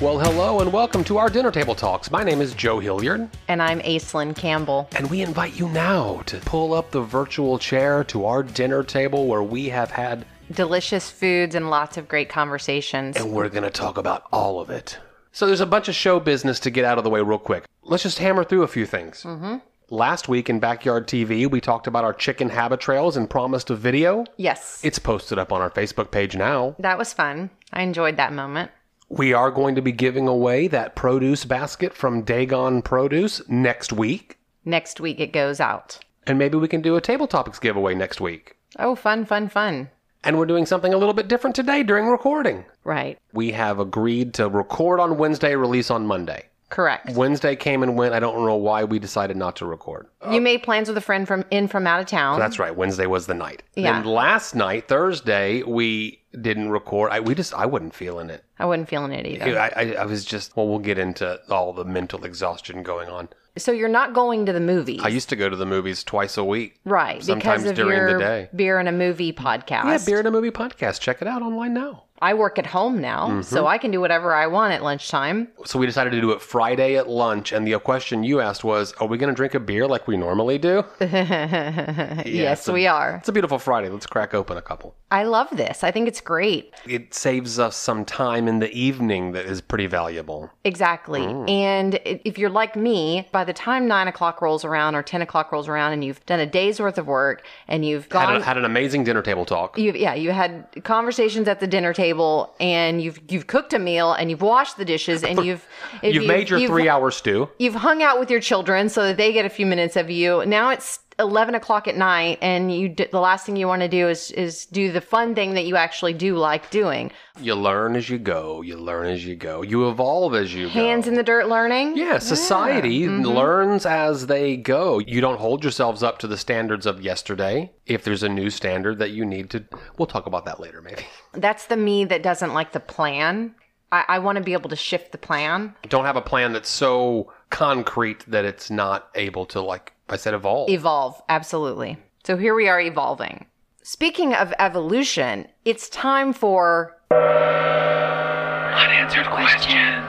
Well, hello and welcome to our Dinner Table Talks. My name is Joe Hilliard. And I'm Aislinn Campbell. And we invite you now to pull up the virtual chair to our dinner table where we have had delicious foods and lots of great conversations. And we're going to talk about all of it. So there's a bunch of show business to get out of the way real quick. Let's just hammer through a few things. Last week in Backyard TV, we talked about our chicken habit trails and promised a video. Yes. It's posted up on our Facebook page now. That was fun. I enjoyed that moment. We are going to be giving away that produce basket from Dagon Produce next week. Next week it goes out. And maybe we can do a Table Topics giveaway next week. Oh, fun, fun, fun. And we're doing something a little bit different today during recording. Right. We have agreed to record on Wednesday, release on Monday. Correct. Wednesday came and went. I don't know why we decided not to record. You made plans with a friend from out of town. That's right. Wednesday was the night. Yeah. And last night, Thursday, we didn't record. I wasn't feeling it. I wasn't feeling it either. I was just, well, we'll get into all the mental exhaustion going on. So you're not going to the movies. I used to go to the movies twice a week. Right. Sometimes because of during your the day. Beer and a Movie podcast. Yeah, Beer and a Movie podcast. Check it out online now. I work at home now, so I can do whatever I want at lunchtime. So we decided to do it Friday at lunch, and the question you asked was, are we going to drink a beer like we normally do? Yeah, yes, we are. It's a beautiful Friday. Let's crack open a couple. I love this. I think it's great. It saves us some time in the evening that is pretty valuable. Exactly. And if you're like me, by the time 9 o'clock rolls around or 10 o'clock rolls around and you've done a day's worth of work and you've gone... Had an amazing dinner table talk. You had conversations at the dinner table. And you've cooked a meal and you've washed the dishes and you've made your 3-hour stew. You've hung out with your children so that they get a few minutes of you. Now it's 11 o'clock at night and the last thing you want to do is do the fun thing that you actually do like doing. You learn as you go. You learn as you go. You evolve as you go. Hands in the dirt learning. Yeah. Society learns as they go. You don't hold yourselves up to the standards of yesterday. If there's a new standard that you need to, we'll talk about that later maybe. That's the me that doesn't like the plan. I want to be able to shift the plan. Don't have a plan that's so concrete that it's not able to, like I said, evolve. Evolve. Absolutely. So here we are evolving. Speaking of evolution, it's time for... Unanswered questions.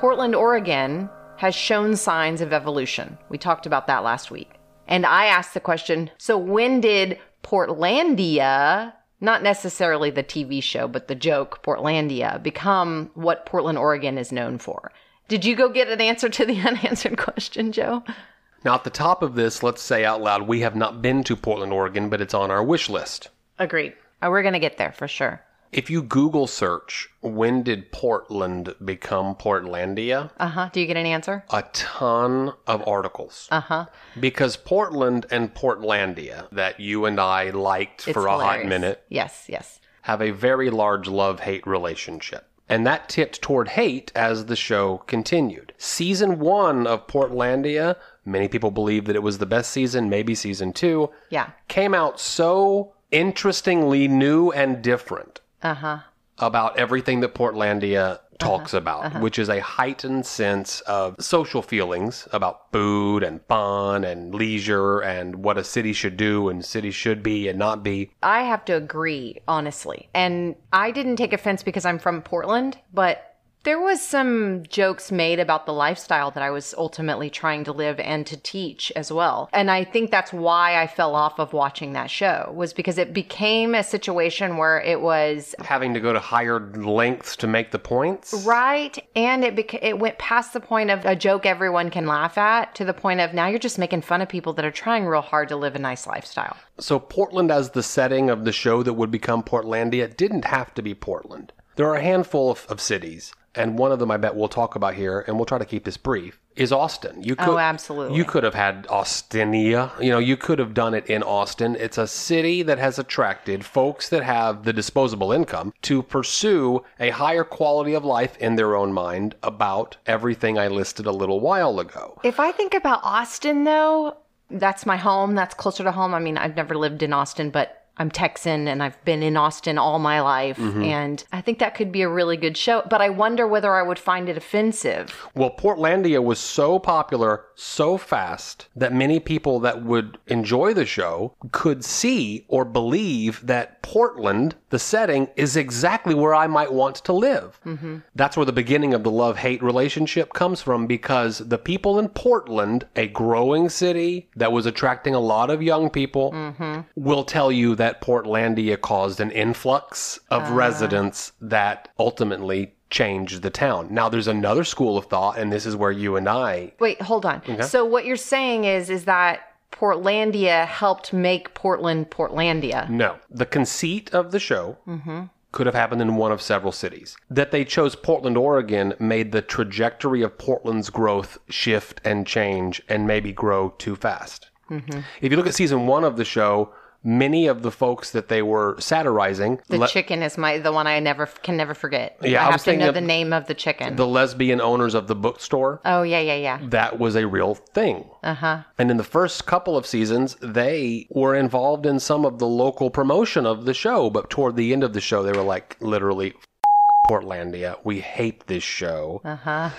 Portland, Oregon has shown signs of evolution. We talked about that last week. And I asked the question, so when did Portlandia, not necessarily the TV show, but the joke Portlandia, become what Portland, Oregon is known for? Did you go get an answer to the unanswered question, Joe? Now, at the top of this, let's say out loud, we have not been to Portland, Oregon, but it's on our wish list. Agreed. Oh, we're going to get there for sure. If you Google search, when did Portland become Portlandia? Do you get an answer? A ton of articles. Because Portland and Portlandia, that you and I liked for a hot minute. Yes, yes. Have a very large love-hate relationship. And that tipped toward hate as the show continued. Season 1 of Portlandia, many people believe that it was the best season, maybe season 2. Yeah. Came out so interestingly new and different about everything that Portlandia talks about, which is a heightened sense of social feelings about food and fun and leisure and what a city should do and city should be and not be. I have to agree, honestly. And I didn't take offense because I'm from Portland, but there was some jokes made about the lifestyle that I was ultimately trying to live and to teach as well. And I think that's why I fell off of watching that show, was because it became a situation where it was... having to go to higher lengths to make the points? Right. And it went past the point of a joke everyone can laugh at to the point of now you're just making fun of people that are trying real hard to live a nice lifestyle. So Portland as the setting of the show that would become Portlandia didn't have to be Portland. There are a handful of cities. And one of them I bet we'll talk about here, and we'll try to keep this brief, is Austin. Oh, absolutely. You could have had Austinia. You know, you could have done it in Austin. It's a city that has attracted folks that have the disposable income to pursue a higher quality of life in their own mind about everything I listed a little while ago. If I think about Austin, though, that's my home. That's closer to home. I mean, I've never lived in Austin, but I'm Texan and I've been in Austin all my life. Mm-hmm. And I think that could be a really good show. But I wonder whether I would find it offensive. Well, Portlandia was so popular so fast that many people that would enjoy the show could see or believe that Portland, the setting, is exactly where I might want to live. Mm-hmm. That's where the beginning of the love-hate relationship comes from, because the people in Portland, a growing city that was attracting a lot of young people, mm-hmm. will tell you that Portlandia caused an influx of residents that ultimately changed the town. Now, there's another school of thought, and this is where you and I... Wait, hold on. Okay. So what you're saying is that Portlandia helped make Portland Portlandia? No. The conceit of the show... Mm-hmm. could have happened in one of several cities. That they chose Portland, Oregon made the trajectory of Portland's growth shift and change and maybe grow too fast. Mm-hmm. If you look at season one of the show... Many of the folks that they were satirizing... The chicken is the one I can never forget. Yeah, I have to know the name of the chicken. The lesbian owners of the bookstore. Oh, yeah. That was a real thing. Uh-huh. And in the first couple of seasons, they were involved in some of the local promotion of the show. But toward the end of the show, they were like, literally, Portlandia, we hate this show. Uh-huh.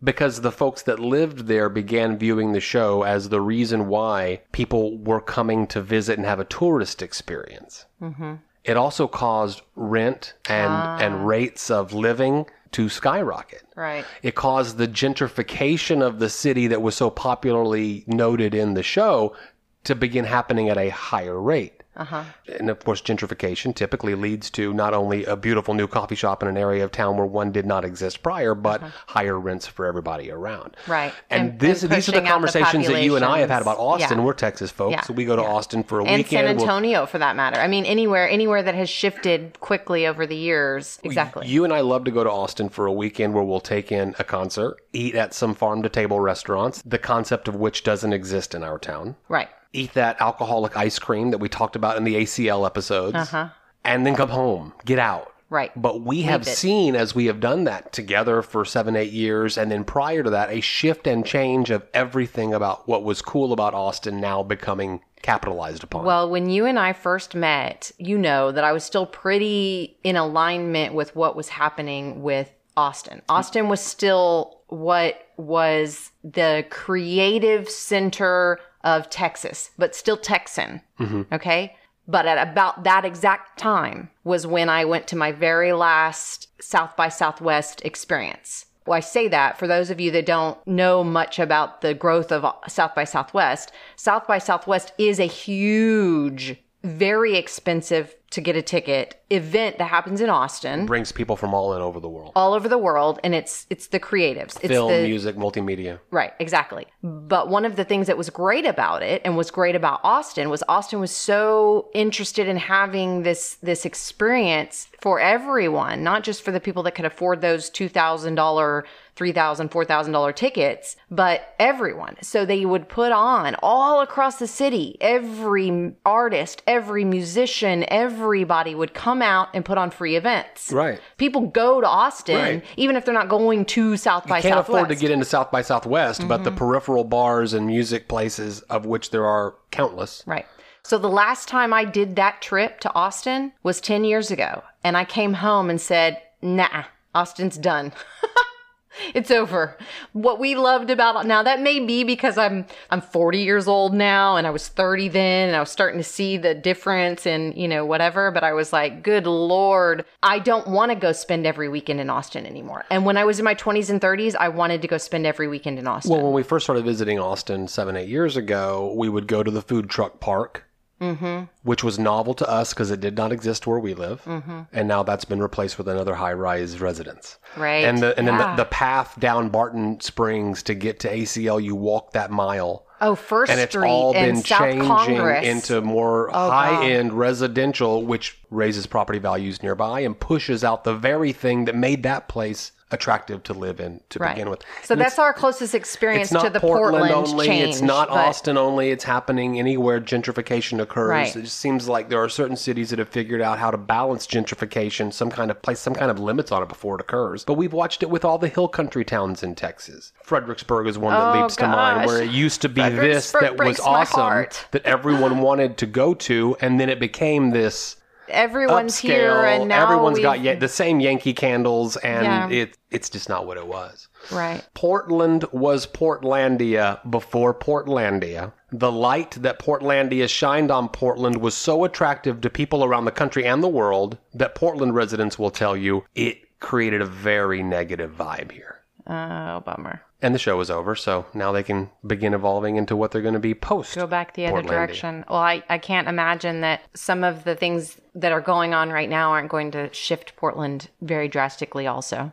Because the folks that lived there began viewing the show as the reason why people were coming to visit and have a tourist experience. Mm-hmm. It also caused rent and rates of living to skyrocket. Right. It caused the gentrification of the city that was so popularly noted in the show to begin happening at a higher rate. Uh-huh. And of course, gentrification typically leads to not only a beautiful new coffee shop in an area of town where one did not exist prior, but uh-huh. higher rents for everybody around. Right. And these are the conversations that you and I have had about Austin. Yeah. We're Texas folks. Yeah. So we go to Austin for a weekend. And San Antonio, for that matter. I mean, anywhere that has shifted quickly over the years. Exactly. You and I love to go to Austin for a weekend where we'll take in a concert, eat at some farm-to-table restaurants, the concept of which doesn't exist in our town. Right. Eat that alcoholic ice cream that we talked about in the ACL episodes, uh-huh. and then come home, get out. Right. But we have seen, as we have done that together for 7-8 years, and then prior to that, a shift and change of everything about what was cool about Austin now becoming capitalized upon. Well, when you and I first met, you know that I was still pretty in alignment with what was happening with Austin. Austin was still what was the creative center of Texas, but still Texan, mm-hmm. okay? But at about that exact time was when I went to my very last South by Southwest experience. Well, I say that for those of you that don't know much about the growth of South by Southwest. South by Southwest is a huge, very expensive to get a ticket event that happens in Austin. Brings people from all over the world. And it's the creatives. Film, music, multimedia. Right, exactly. But one of the things that was great about it and was great about Austin was so interested in having this experience for everyone, not just for the people that could afford those $2,000, $3,000, $4,000 tickets, but everyone. So they would put on all across the city, every artist, every musician, everybody would come out and put on free events. Right. People go to Austin, right. even if they're not going to South by Southwest. You can't afford to get into South by Southwest, mm-hmm. but the peripheral bars and music places, of which there are countless. Right. So the last time I did that trip to Austin was 10 years ago. And I came home and said, nah, Austin's done. It's over. What we loved about now, that may be because I'm 40 years old now, and I was 30 then, and I was starting to see the difference and, you know, whatever. But I was like, good Lord, I don't want to go spend every weekend in Austin anymore. And when I was in my 20s and 30s, I wanted to go spend every weekend in Austin. Well, when we first started visiting Austin 7-8 years ago, we would go to the food truck park. Mm-hmm. Which was novel to us because it did not exist where we live. Mm-hmm. And now that's been replaced with another high-rise residence. Right. And then the path down Barton Springs to get to ACL, you walk that mile. Oh, First Street and South Congress. And it's all been changing into more high-end residential, which raises property values nearby and pushes out the very thing that made that place attractive to live in to begin with. So and that's our closest experience to the Portland only, change. It's not Austin only. It's happening anywhere gentrification occurs. Right. It just seems like there are certain cities that have figured out how to balance gentrification, some kind of place, some kind of limits on it before it occurs. But we've watched it with all the hill country towns in Texas. Fredericksburg is one that leaps to mind, where it used to be this that was awesome, that everyone wanted to go to, and then it became this... Everyone's upscale, here and now everyone's got the same Yankee candles, and it's just not what it was. Right. Portland was Portlandia before Portlandia. The light that Portlandia shined on Portland was so attractive to people around the country and the world that Portland residents will tell you it created a very negative vibe here. Oh, bummer. And the show is over, so now they can begin evolving into what they're going to be post. Go back the other direction. Well, I can't imagine that some of the things that are going on right now aren't going to shift Portland very drastically also.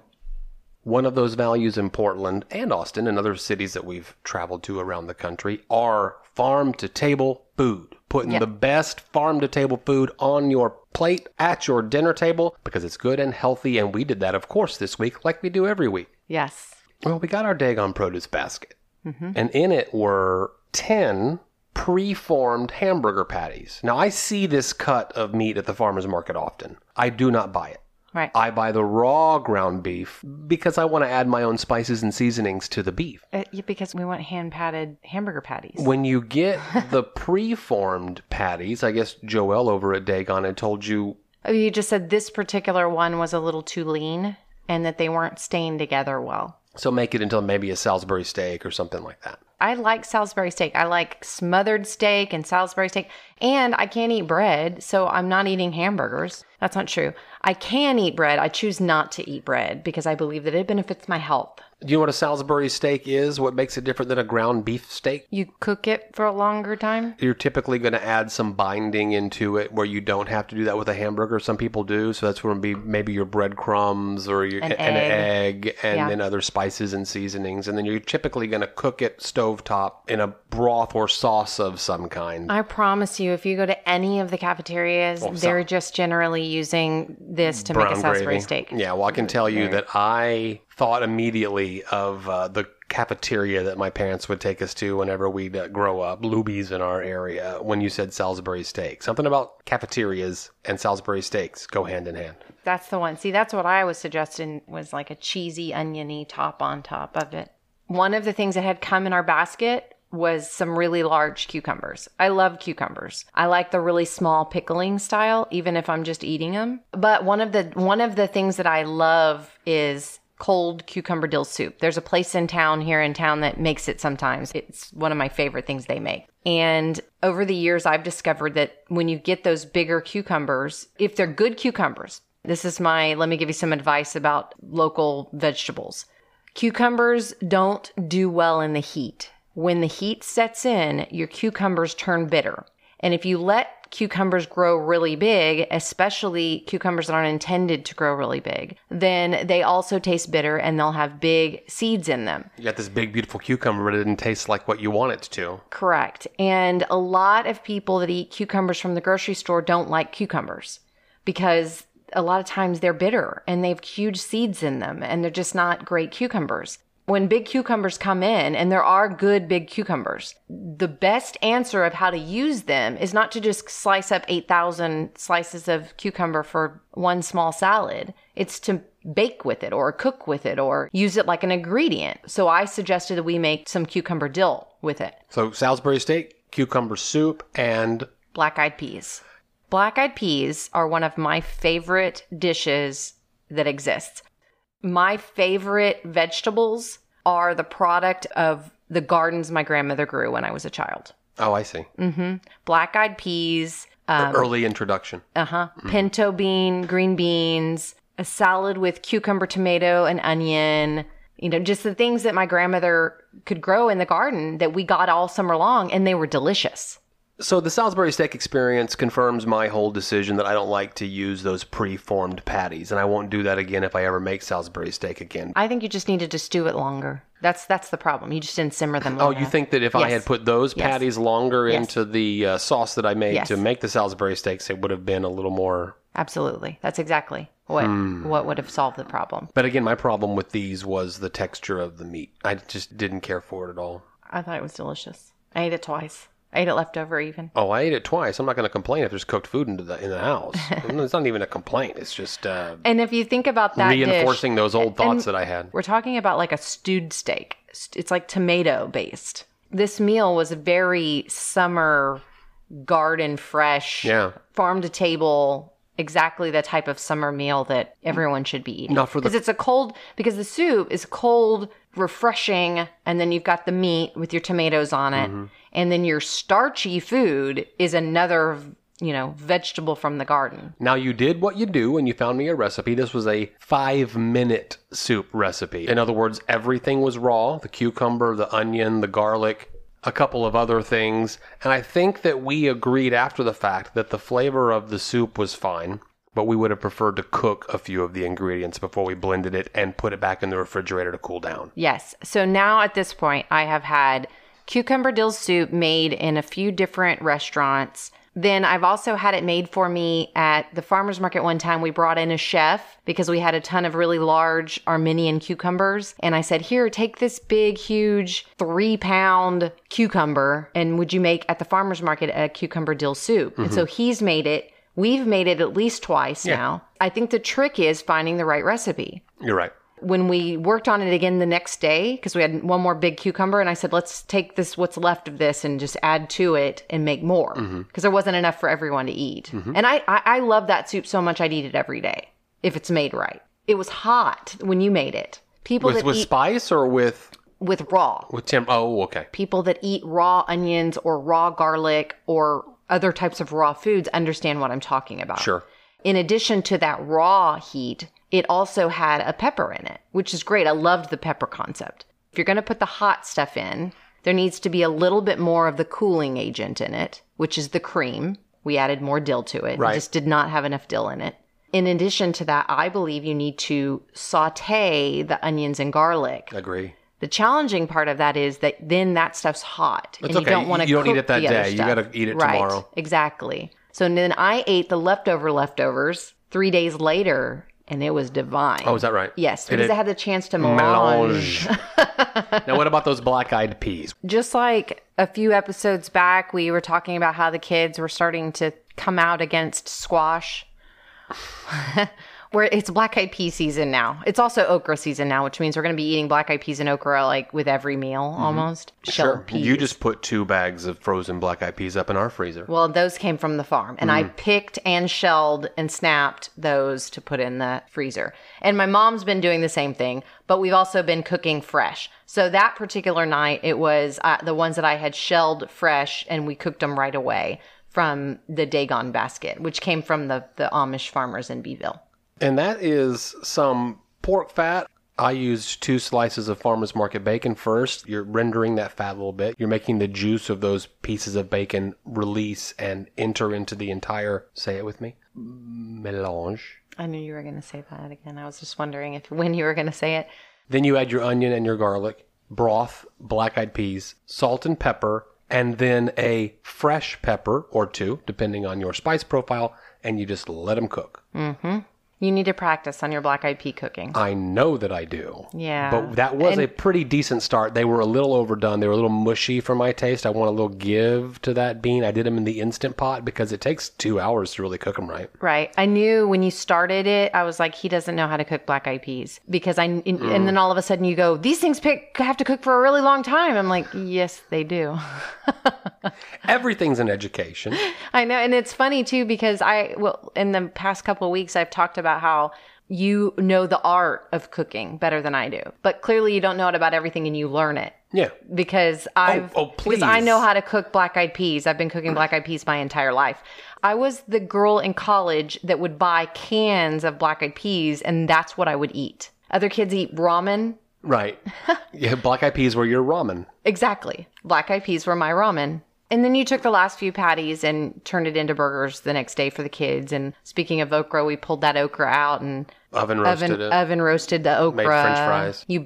One of those values in Portland and Austin and other cities that we've traveled to around the country are farm-to-table food. Putting the best farm-to-table food on your plate at your dinner table because it's good and healthy. And we did that, of course, this week like we do every week. Yes. Well, we got our Dagon Produce basket, and in it were 10 pre-formed hamburger patties. Now, I see this cut of meat at the farmer's market often. I do not buy it. Right. I buy the raw ground beef because I want to add my own spices and seasonings to the beef. Because we want hand-patted hamburger patties. When you get the pre-formed patties, I guess Joelle over at Dagon had told you... Oh, you just said this particular one was a little too lean and that they weren't staying together well. So make it into maybe a Salisbury steak or something like that. I like Salisbury steak. I like smothered steak and Salisbury steak. And I can't eat bread, so I'm not eating hamburgers. That's not true. I can eat bread. I choose not to eat bread because I believe that it benefits my health. Do you know what a Salisbury steak is? What makes it different than a ground beef steak? You cook it for a longer time. You're typically going to add some binding into it where you don't have to do that with a hamburger. Some people do. So that's where it'll be maybe your breadcrumbs or your, an egg and then other spices and seasonings. And then you're typically going to cook it stovetop in a broth or sauce of some kind. I promise you, if you go to any of the cafeterias, they're just generally using this to make a Salisbury steak. Yeah, well, I can tell you that I thought immediately of the cafeteria that my parents would take us to whenever we'd grow up, Luby's in our area, when you said Salisbury steak. Something about cafeterias and Salisbury steaks go hand in hand. That's the one. See, that's what I was suggesting, was like a cheesy, oniony top on top of it. One of the things that had come in our basket was some really large cucumbers. I love cucumbers. I like the really small pickling style, even if I'm just eating them. But one of the things that I love is cold cucumber dill soup. There's a place here in town that makes it sometimes. It's one of my favorite things they make. And over the years, I've discovered that when you get those bigger cucumbers, if they're good cucumbers, let me give you some advice about local vegetables. Cucumbers don't do well in the heat. When the heat sets in, your cucumbers turn bitter. And if you let cucumbers grow really big, especially cucumbers that aren't intended to grow really big, then they also taste bitter and they'll have big seeds in them. You got this big, beautiful cucumber, but it didn't taste like what you want it to. Correct. And a lot of people that eat cucumbers from the grocery store don't like cucumbers because a lot of times they're bitter and they have huge seeds in them and they're just not great cucumbers. When big cucumbers come in, and there are good big cucumbers, the best answer of how to use them is not to just slice up 8,000 slices of cucumber for one small salad. It's to bake with it or cook with it or use it like an ingredient. So I suggested that we make some cucumber dill with it. So Salisbury steak, cucumber soup, and... black-eyed peas. Black-eyed peas are one of my favorite dishes that exists. My favorite vegetables are the product of the gardens my grandmother grew when I was a child. Oh, I see. Mm-hmm. Black-eyed peas. Early introduction. Uh-huh. Mm-hmm. Pinto bean, green beans, a salad with cucumber, tomato, and onion. You know, just the things that my grandmother could grow in the garden that we got all summer long, and they were delicious. So the Salisbury steak experience confirms my whole decision that I don't like to use those pre-formed patties, and I won't do that again if I ever make Salisbury steak again. I think you just needed to stew it longer. That's the problem. You just didn't simmer them long enough. You think that if I had put those patties longer into the sauce that I made to make the Salisbury steaks, it would have been a little more... Absolutely. That's exactly what would have solved the problem. But again, my problem with these was the texture of the meat. I just didn't care for it at all. I thought it was delicious. I ate it twice. I ate it leftover even. Oh, I ate it twice. I'm not going to complain if there's cooked food in the house. It's not even a complaint. It's just and if you think about that reinforcing dish, those old thoughts that I had. We're talking about like a stewed steak. It's like tomato based. This meal was very summer, garden fresh, farm to table. Exactly the type of summer meal that everyone should be eating. Because the soup is cold, refreshing, and then you've got the meat with your tomatoes on it. Mm-hmm. And then your starchy food is another, vegetable from the garden. Now you did what you do and you found me a recipe. This was a 5-minute soup recipe. In other words, everything was raw. The cucumber, the onion, the garlic, a couple of other things, and I think that we agreed after the fact that the flavor of the soup was fine, but we would have preferred to cook a few of the ingredients before we blended it and put it back in the refrigerator to cool down. Yes. So now at this point, I have had cucumber dill soup made in a few different restaurants. Then I've also had it made for me at the farmer's market one time. We brought in a chef because we had a ton of really large Armenian cucumbers. And I said, here, take this big, huge 3-pound cucumber. And would you make at the farmer's market a cucumber dill soup? Mm-hmm. And so he's made it. We've made it at least twice now. I think the trick is finding the right recipe. You're right. When we worked on it again the next day, because we had one more big cucumber, and I said, let's take this, what's left of this, and just add to it and make more. Because there wasn't enough for everyone to eat. Mm-hmm. And I love that soup so much, I'd eat it every day, if it's made right. It was hot when you made it. With spice or with... With raw. Oh, okay. People that eat raw onions or raw garlic or other types of raw foods understand what I'm talking about. Sure. In addition to that raw heat... It also had a pepper in it, which is great. I loved the pepper concept. If you're going to put the hot stuff in, there needs to be a little bit more of the cooling agent in it, which is the cream. We added more dill to it. Right. It just did not have enough dill in it. In addition to that, I believe you need to saute the onions and garlic. Agree. The challenging part of that is that then that stuff's hot. It's and okay. You don't want to cook the other stuff. You don't eat it that day. You got to eat it tomorrow. Right, exactly. So then I ate the leftovers 3 days later. And it was divine. Oh, is that right? Yes, because I had the chance to melange. Now, what about those black-eyed peas? Just like a few episodes back, we were talking about how the kids were starting to come out against squash. It's black-eyed pea season now. It's also okra season now, which means we're going to be eating black-eyed peas and okra like with every meal almost. Sure. Peas. You just put 2 bags of frozen black-eyed peas up in our freezer. Well, those came from the farm. And I picked and shelled and snapped those to put in the freezer. And my mom's been doing the same thing, but we've also been cooking fresh. So that particular night, it was the ones that I had shelled fresh and we cooked them right away from the Dagon basket, which came from the Amish farmers in Beeville. And that is some pork fat. I used 2 slices of farmer's market bacon first. You're rendering that fat a little bit. You're making the juice of those pieces of bacon release and enter into the entire, say it with me, melange. I knew you were going to say that again. I was just wondering when you were going to say it. Then you add your onion and your garlic, broth, black-eyed peas, salt and pepper, and then a fresh pepper or 2, depending on your spice profile, and you just let them cook. Mm-hmm. You need to practice on your black-eyed pea cooking. I know that I do. Yeah. But that was a pretty decent start. They were a little overdone. They were a little mushy for my taste. I want a little give to that bean. I did them in the Instant Pot because it takes 2 hours to really cook them right. Right. I knew when you started it, I was like, he doesn't know how to cook black-eyed peas. Because and then all of a sudden you go, these things have to cook for a really long time. I'm like, yes, they do. Everything's an education. I know. And it's funny, too, because in the past couple of weeks, I've talked about how you know the art of cooking better than I do. But clearly you don't know it about everything and you learn it. Yeah. Because I know how to cook black-eyed peas. I've been cooking black-eyed peas my entire life. I was the girl in college that would buy cans of black-eyed peas and that's what I would eat. Other kids eat ramen. Right. Yeah, black-eyed peas were your ramen. Exactly. Black-eyed peas were my ramen. And then you took the last few patties and turned it into burgers the next day for the kids. And speaking of okra, we pulled that okra out and oven roasted the okra. Made French fries. You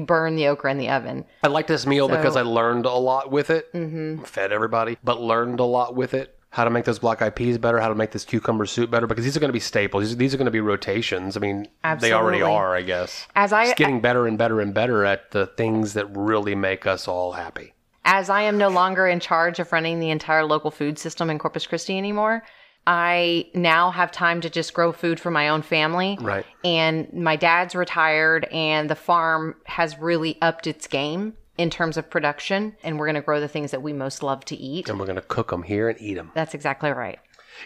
burn the okra in the oven. I like this meal because I learned a lot with it. Mm-hmm. Fed everybody, but learned a lot with it. How to make those black eyed peas better, how to make this cucumber soup better, because these are going to be staples. These are going to be rotations. I mean, Absolutely. They already are, I guess. It's getting better and better and better at the things that really make us all happy. As I am no longer in charge of running the entire local food system in Corpus Christi anymore, I now have time to just grow food for my own family. Right. And my dad's retired, and the farm has really upped its game in terms of production. And we're going to grow the things that we most love to eat. And we're going to cook them here and eat them. That's exactly right.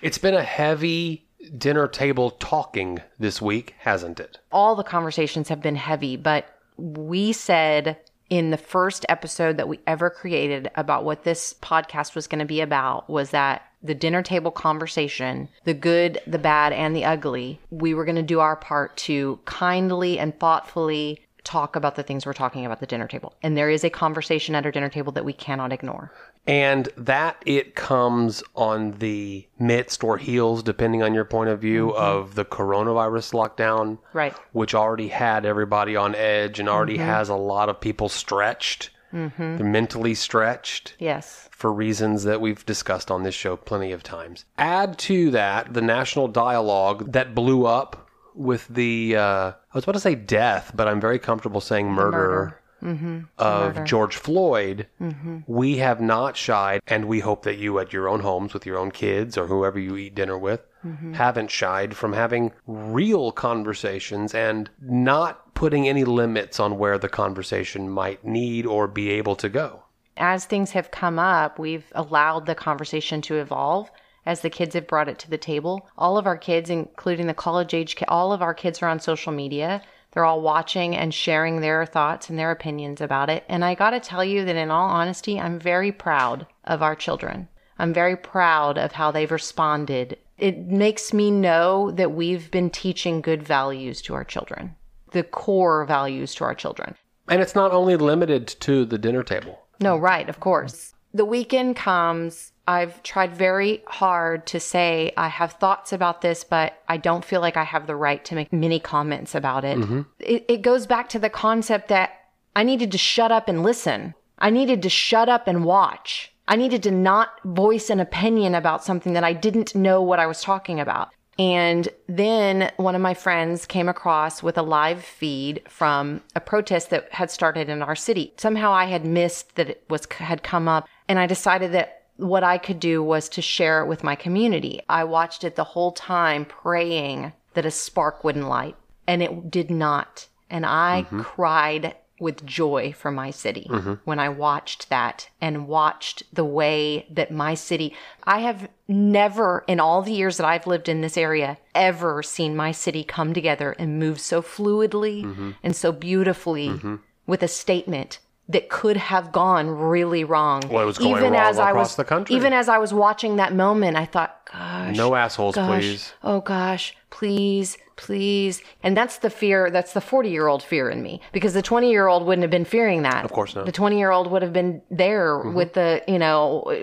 It's been a heavy dinner table talking this week, hasn't it? All the conversations have been heavy, but we said in the first episode that we ever created about what this podcast was going to be about was that the dinner table conversation, the good, the bad, and the ugly, we were going to do our part to kindly and thoughtfully talk about the things we're talking about at the dinner table. And there is a conversation at our dinner table that we cannot ignore. And that it comes on the midst or heels, depending on your point of view, mm-hmm. of the coronavirus lockdown, right? Which already had everybody on edge and already mm-hmm. has a lot of people stretched, mm-hmm. mentally stretched. Yes. For reasons that we've discussed on this show plenty of times. Add to that the national dialogue that blew up with the, I was about to say death, but I'm very comfortable saying murder, mm-hmm. of George Floyd, mm-hmm. we have not shied, and we hope that you at your own homes with your own kids or whoever you eat dinner with, mm-hmm. haven't shied from having real conversations and not putting any limits on where the conversation might need or be able to go. As things have come up, we've allowed the conversation to evolve. As the kids have brought it to the table, all of our kids, including the college age, all of our kids are on social media. They're all watching and sharing their thoughts and their opinions about it. And I got to tell you that in all honesty, I'm very proud of our children. I'm very proud of how they've responded. It makes me know that we've been teaching good values to our children, the core values to our children. And it's not only limited to the dinner table. No, right, of course. The weekend comes. I've tried very hard to say I have thoughts about this, but I don't feel like I have the right to make many comments about it. Mm-hmm. It goes back to the concept that I needed to shut up and listen. I needed to shut up and watch. I needed to not voice an opinion about something that I didn't know what I was talking about. And then one of my friends came across with a live feed from a protest that had started in our city. Somehow I had missed that it had come up, and I decided that what I could do was to share it with my community. I watched it the whole time praying that a spark wouldn't light, and it did not. And I mm-hmm. cried with joy for my city mm-hmm. when I watched that and watched the way that my city, I have never in all the years that I've lived in this area ever seen my city come together and move so fluidly mm-hmm. and so beautifully mm-hmm. with a statement that could have gone really wrong. Well, it was going wrong across the country. Even as I was watching that moment, I thought, gosh. No assholes, please. Oh, gosh. Please, please. And that's the fear. That's the 40-year-old fear in me. Because the 20-year-old wouldn't have been fearing that. Of course not. The 20-year-old would have been there mm-hmm. with the,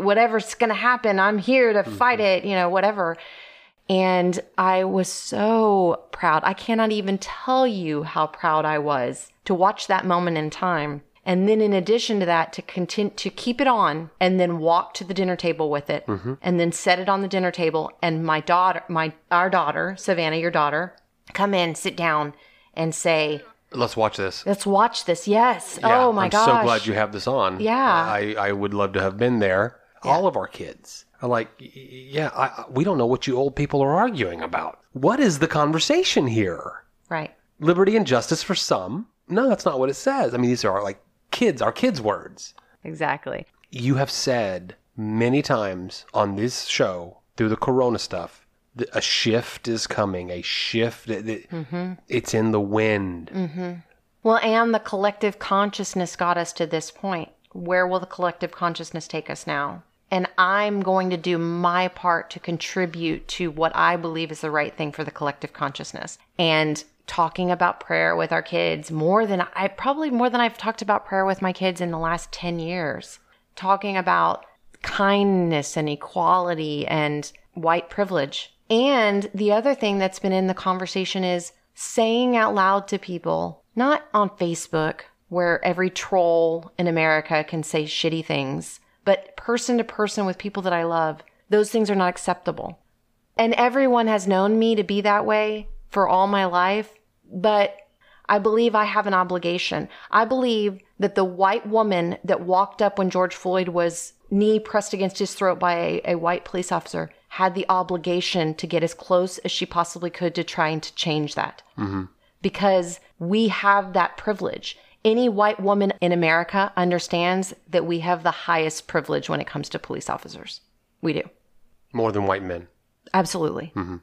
whatever's going to happen. I'm here to mm-hmm. fight it, whatever. And I was so proud. I cannot even tell you how proud I was to watch that moment in time. And then in addition to that, to continue to keep it on and then walk to the dinner table with it mm-hmm. and then set it on the dinner table. And my daughter, our daughter, Savannah, your daughter, come in, sit down and say, let's watch this. Let's watch this. Yes. Yeah, oh my gosh. I'm so glad you have this on. Yeah. I would love to have been there. Yeah. All of our kids are like, we don't know what you old people are arguing about. What is the conversation here? Right. Liberty and justice for some. No, that's not what it says. I mean, these are like our kids' words. Exactly. You have said many times on this show through the corona stuff that a shift is coming, mm-hmm. it's in the wind. Mm-hmm. Well, and the collective consciousness got us to this point. Where will the collective consciousness take us now? And I'm going to do my part to contribute to what I believe is the right thing for the collective consciousness. And talking about prayer with our kids more than I've talked about prayer with my kids in the last 10 years. Talking about kindness and equality and white privilege. And the other thing that's been in the conversation is saying out loud to people, not on Facebook where every troll in America can say shitty things, but person to person with people that I love, those things are not acceptable. And everyone has known me to be that way for all my life, but I believe I have an obligation. I believe that the white woman that walked up when George Floyd was knee pressed against his throat by a white police officer had the obligation to get as close as she possibly could to trying to change that. Mm-hmm. Because we have that privilege. Any white woman in America understands that we have the highest privilege when it comes to police officers. We do. More than white men. Absolutely. Mm-hmm.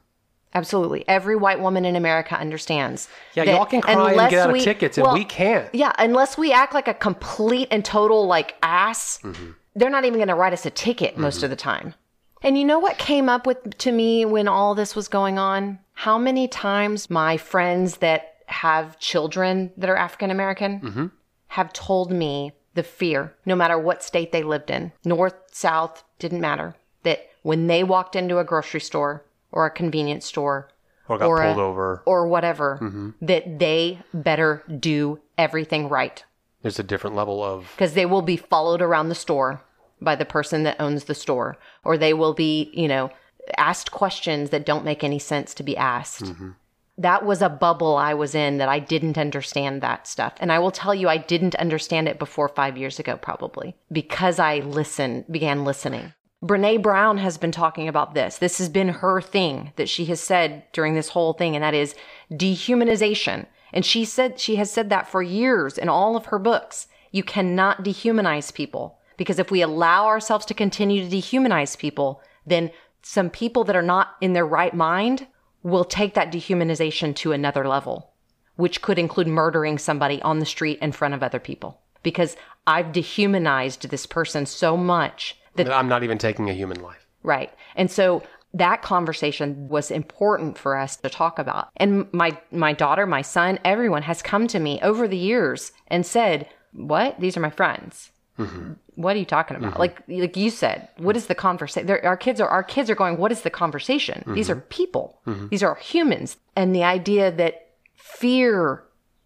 Absolutely. Every white woman in America understands. Yeah, y'all can cry and get out of tickets, and we can't. Yeah, unless we act like a complete and total like ass, mm-hmm. they're not even going to write us a ticket mm-hmm. most of the time. And you know what came up with to me when all this was going on? How many times my friends that have children that are African American mm-hmm. have told me the fear, no matter what state they lived in, north, south, didn't matter, that when they walked into a grocery store or a convenience store or got pulled over or whatever, mm-hmm. that they better do everything right. There's a different level of... Because they will be followed around the store by the person that owns the store, or they will be, you know, asked questions that don't make any sense to be asked. Mm-hmm. That was a bubble I was in that I didn't understand that stuff. And I will tell you, I didn't understand it before 5 years ago, probably, because I began listening. Brene Brown has been talking about this. This has been her thing that she has said during this whole thing, and that is dehumanization. And she has said that for years in all of her books. You cannot dehumanize people, because if we allow ourselves to continue to dehumanize people, then some people that are not in their right mind will take that dehumanization to another level, which could include murdering somebody on the street in front of other people. Because I've dehumanized this person so much that I'm not even taking a human life. Right. And so that conversation was important for us to talk about. And my daughter, my son, everyone has come to me over the years and said, what? These are my friends. Mm-hmm. What are you talking about? Mm-hmm. Like you said, what is the conversation? Our kids are going, what is the conversation? Mm-hmm. These are people. Mm-hmm. These are humans. And the idea that fear,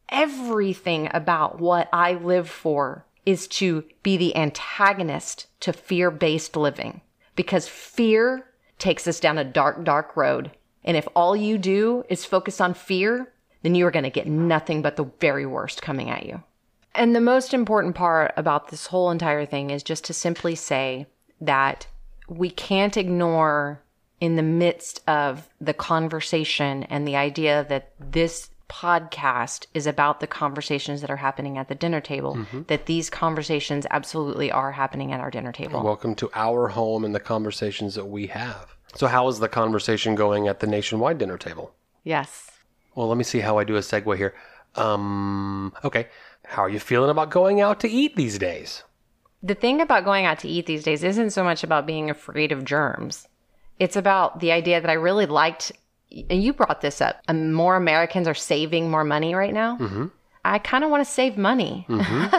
everything about what I live for is to be the antagonist to fear-based living, because fear takes us down a dark, dark road. And if all you do is focus on fear, then you are going to get nothing but the very worst coming at you. And the most important part about this whole entire thing is just to simply say that we can't ignore, in the midst of the conversation and the idea that this podcast is about the conversations that are happening at the dinner table, mm-hmm. that these conversations absolutely are happening at our dinner table. Welcome to our home and the conversations that we have. So how is the conversation going at the nationwide dinner table? Yes. Well, let me see how I do a segue here. Okay. How are you feeling about going out to eat these days? The thing about going out to eat these days isn't so much about being afraid of germs. It's about the idea that I really liked, and you brought this up, more Americans are saving more money right now. Mm-hmm. I kind of want to save money. Mm-hmm.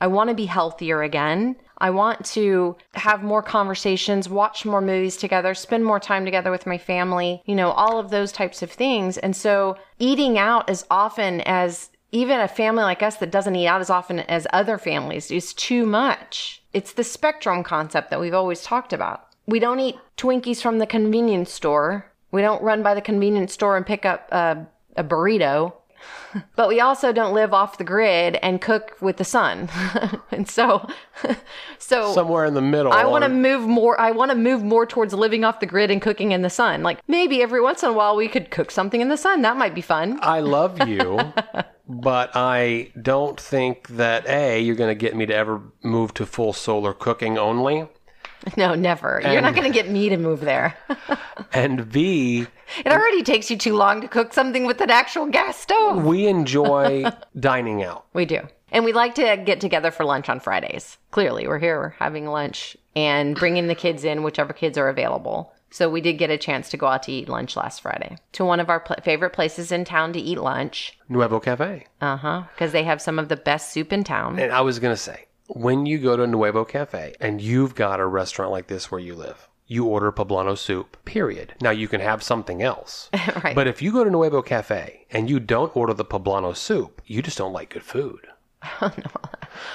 I want to be healthier again. I want to have more conversations, watch more movies together, spend more time together with my family, you know, all of those types of things. And so eating out as often as, even a family like us that doesn't eat out as often as other families, is too much. It's the spectrum concept that we've always talked about. We don't eat Twinkies from the convenience store. We don't run by the convenience store and pick up a burrito, but we also don't live off the grid and cook with the sun. And so somewhere in the middle, I want to move more towards living off the grid and cooking in the sun. Like, maybe every once in a while we could cook something in the sun. That might be fun. I love you, but I don't think that you're going to get me to ever move to full solar cooking only. No, never. You're not going to get me to move there. And B, it already takes you too long to cook something with an actual gas stove. We enjoy dining out. We do. And we like to get together for lunch on Fridays. Clearly, we're here. We're having lunch and bringing the kids in, whichever kids are available. So we did get a chance to go out to eat lunch last Friday to one of our favorite places in town to eat lunch. Nuevo Cafe. Because they have some of the best soup in town. And I was going to say, when you go to Nuevo Cafe and you've got a restaurant like this where you live, you order poblano soup, period. Now, you can have something else. Right. But if you go to Nuevo Cafe and you don't order the poblano soup, you just don't like good food. Oh,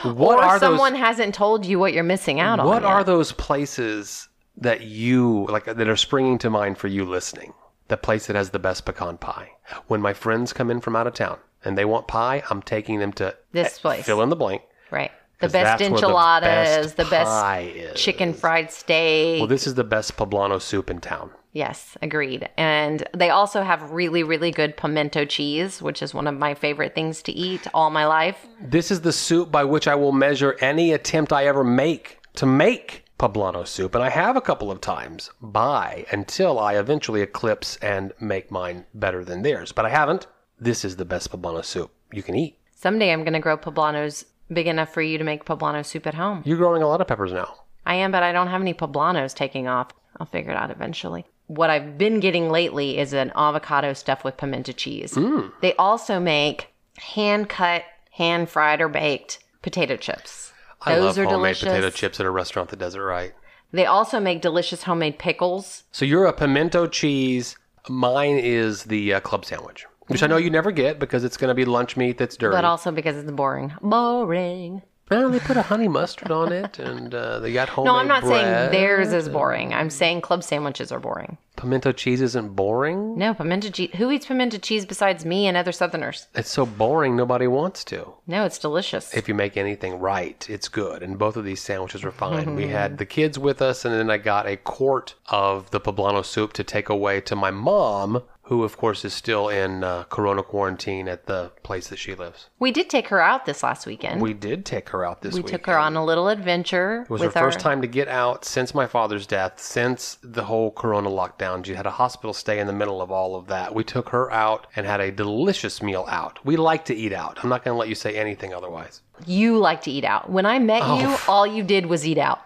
no. Or someone hasn't told you what you're missing out on. What are those places that you like that are springing to mind for you listening? The place that has the best pecan pie. When my friends come in from out of town and they want pie, I'm taking them to this place. Fill in the blank. Right. The best enchiladas, the best chicken fried steak. Well, this is the best poblano soup in town. Yes, agreed. And they also have really, really good pimento cheese, which is one of my favorite things to eat all my life. This is the soup by which I will measure any attempt I ever make to make poblano soup. And I have a couple of times by until I eventually eclipse and make mine better than theirs. But I haven't. This is the best poblano soup you can eat. Someday I'm going to grow poblanos big enough for you to make poblano soup at home. You're growing a lot of peppers now. I am, but I don't have any poblanos taking off. I'll figure it out eventually. What I've been getting lately is an avocado stuffed with pimento cheese. Mm. They also make hand-cut, hand-fried or baked potato chips. Those are delicious. I love homemade potato chips at a restaurant that does it right. They also make delicious homemade pickles. So you're a pimento cheese. Mine is the club sandwich. Which I know you never get because it's going to be lunch meat that's dirty. But also because it's boring. Boring. Well, they put a honey mustard on it and they got homemade bread. No, I'm not saying theirs is boring. I'm saying club sandwiches are boring. Pimento cheese isn't boring? No, pimento cheese. Who eats pimento cheese besides me and other Southerners? It's so boring nobody wants to. No, it's delicious. If you make anything right, it's good. And both of these sandwiches were fine. Mm-hmm. We had the kids with us and then I got a quart of the poblano soup to take away to my mom, who, of course, is still in corona quarantine at the place that she lives. We did take her out this last weekend. We took her on a little adventure. It was her first time to get out since my father's death, since the whole corona lockdown. She had a hospital stay in the middle of all of that. We took her out and had a delicious meal out. We like to eat out. I'm not going to let you say anything otherwise. You like to eat out. When I met you, all you did was eat out.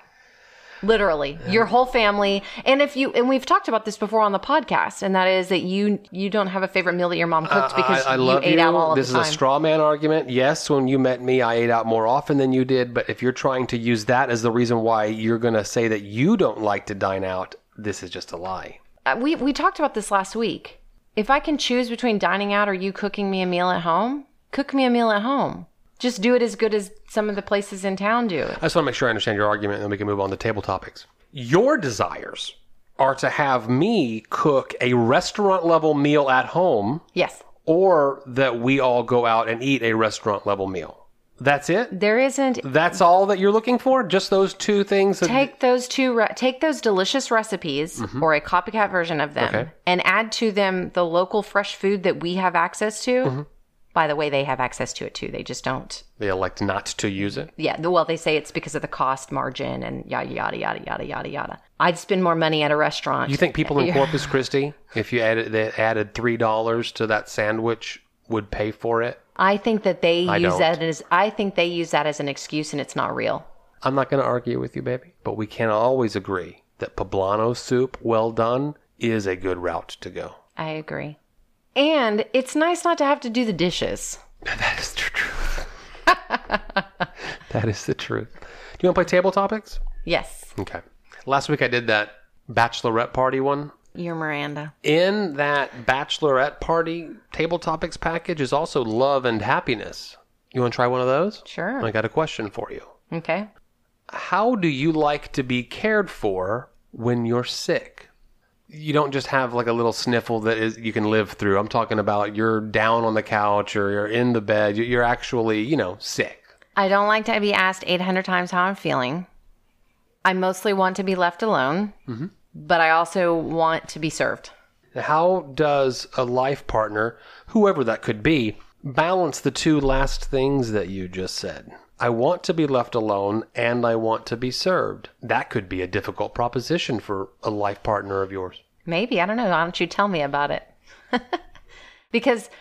Literally, your whole family. And we've talked about this before on the podcast, and that is that you don't have a favorite meal that your mom cooked because you ate out all the time. This is a straw man argument. Yes, when you met me, I ate out more often than you did. But if you're trying to use that as the reason why you're going to say that you don't like to dine out, this is just a lie. We talked about this last week. If I can choose between dining out or you cooking me a meal at home, cook me a meal at home. Just do it as good as some of the places in town do. I just want to make sure I understand your argument, and then we can move on to table topics. Your desires are to have me cook a restaurant-level meal at home. Yes. Or that we all go out and eat a restaurant-level meal. That's it? There isn't. That's all that you're looking for? Just those two things? Take those delicious recipes, mm-hmm, or a copycat version of them, okay, and add to them the local fresh food that we have access to. Mm-hmm. By the way, they have access to it, too. They just don't. They elect not to use it? Yeah. Well, they say it's because of the cost margin and yada, yada, yada, yada, yada, yada. I'd spend more money at a restaurant. You think people in Corpus Christi, if you added $3 to that sandwich, would pay for it? I think they use that as an excuse, and it's not real. I'm not going to argue with you, baby. But we can always agree that poblano soup, well done, is a good route to go. I agree. And it's nice not to have to do the dishes. That is the truth. That is the truth. Do you want to play table topics? Yes. Okay. Last week I did that bachelorette party one. You're Miranda. In that bachelorette party table topics package is also love and happiness. You want to try one of those? Sure. I got a question for you. Okay. How do you like to be cared for when you're sick? You don't just have like a little sniffle that is you can live through. I'm talking about you're down on the couch or you're in the bed. You're actually, sick. I don't like to be asked 800 times how I'm feeling. I mostly want to be left alone, mm-hmm, but I also want to be served. How does a life partner, whoever that could be, balance the two last things that you just said? I want to be left alone and I want to be served. That could be a difficult proposition for a life partner of yours. Maybe. I don't know. Why don't you tell me about it? Because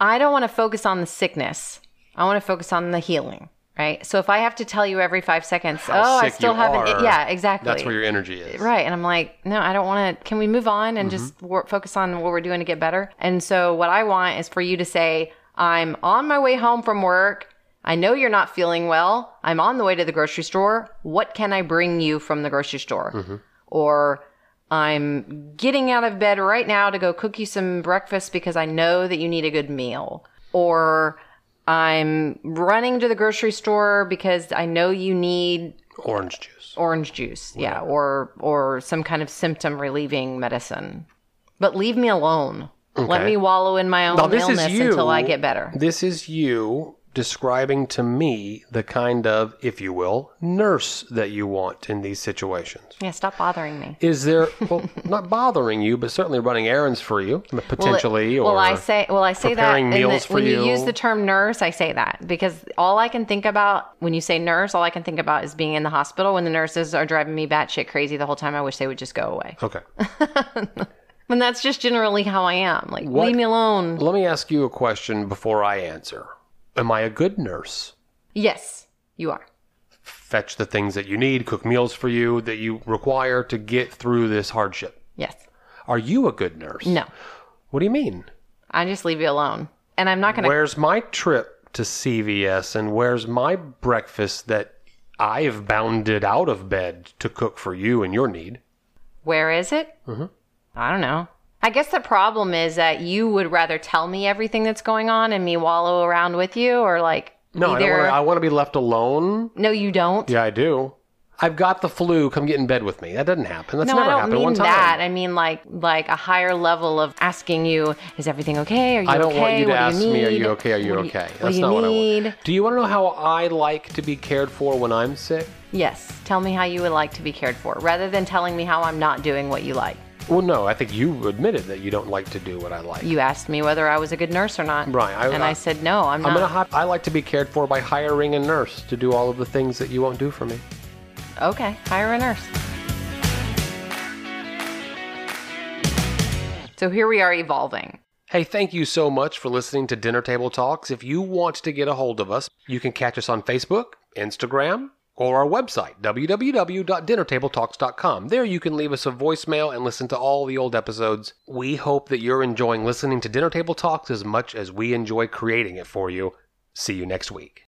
I don't want to focus on the sickness. I want to focus on the healing, right? So if I have to tell you every 5 seconds, I still haven't. Yeah, exactly. That's where your energy is. Right. And I'm like, no, I don't want to. Can we move on and just focus on what we're doing to get better? And so what I want is for you to say, I'm on my way home from work I know you're not feeling well. I'm on the way to the grocery store. What can I bring you from the grocery store? Mm-hmm. Or I'm getting out of bed right now to go cook you some breakfast because I know that you need a good meal. Or I'm running to the grocery store because I know you need orange juice. Orange juice, yeah. Or some kind of symptom relieving medicine. But leave me alone. Okay. Let me wallow in my own illness until I get better. This is you describing to me the kind of, if you will, nurse that you want in these situations. Yeah, stop bothering me. Is there, well, not bothering you, but certainly running errands for you, potentially, I say preparing that meals for you. When you use the term nurse, I say that because all I can think about when you say nurse, all I can think about is being in the hospital when the nurses are driving me batshit crazy the whole time. I wish they would just go away. Okay. And that's just generally how I am. Like, leave me alone. Let me ask you a question before I answer. Am I a good nurse? Yes, you are. Fetch the things that you need, cook meals for you that you require to get through this hardship. Yes. Are you a good nurse? No. What do you mean? I just leave you alone. And I'm not going to... Where's my trip to CVS and where's my breakfast that I've bounded out of bed to cook for you and your need? Where is it? Mm-hmm. I don't know. I guess the problem is that you would rather tell me everything that's going on and me wallow around with you or like... No, either... I want to be left alone. No, you don't. Yeah, I do. I've got the flu. Come get in bed with me. That doesn't happen. That's never happened one time. No, I don't mean that. I mean like a higher level of asking you, is everything okay? Are you okay? I don't want you to ask me, are you okay? Are you okay? That's not what I want. Do you want to know how I like to be cared for when I'm sick? Yes. Tell me how you would like to be cared for rather than telling me how I'm not doing what you like. Well, no, I think you admitted that you don't like to do what I like. You asked me whether I was a good nurse or not. Right. I said, no, I'm not. I like to be cared for by hiring a nurse to do all of the things that you won't do for me. Okay, hire a nurse. So here we are evolving. Hey, thank you so much for listening to Dinner Table Talks. If you want to get a hold of us, you can catch us on Facebook, Instagram, or our website, www.dinnertabletalks.com. There you can leave us a voicemail and listen to all the old episodes. We hope that you're enjoying listening to Dinner Table Talks as much as we enjoy creating it for you. See you next week.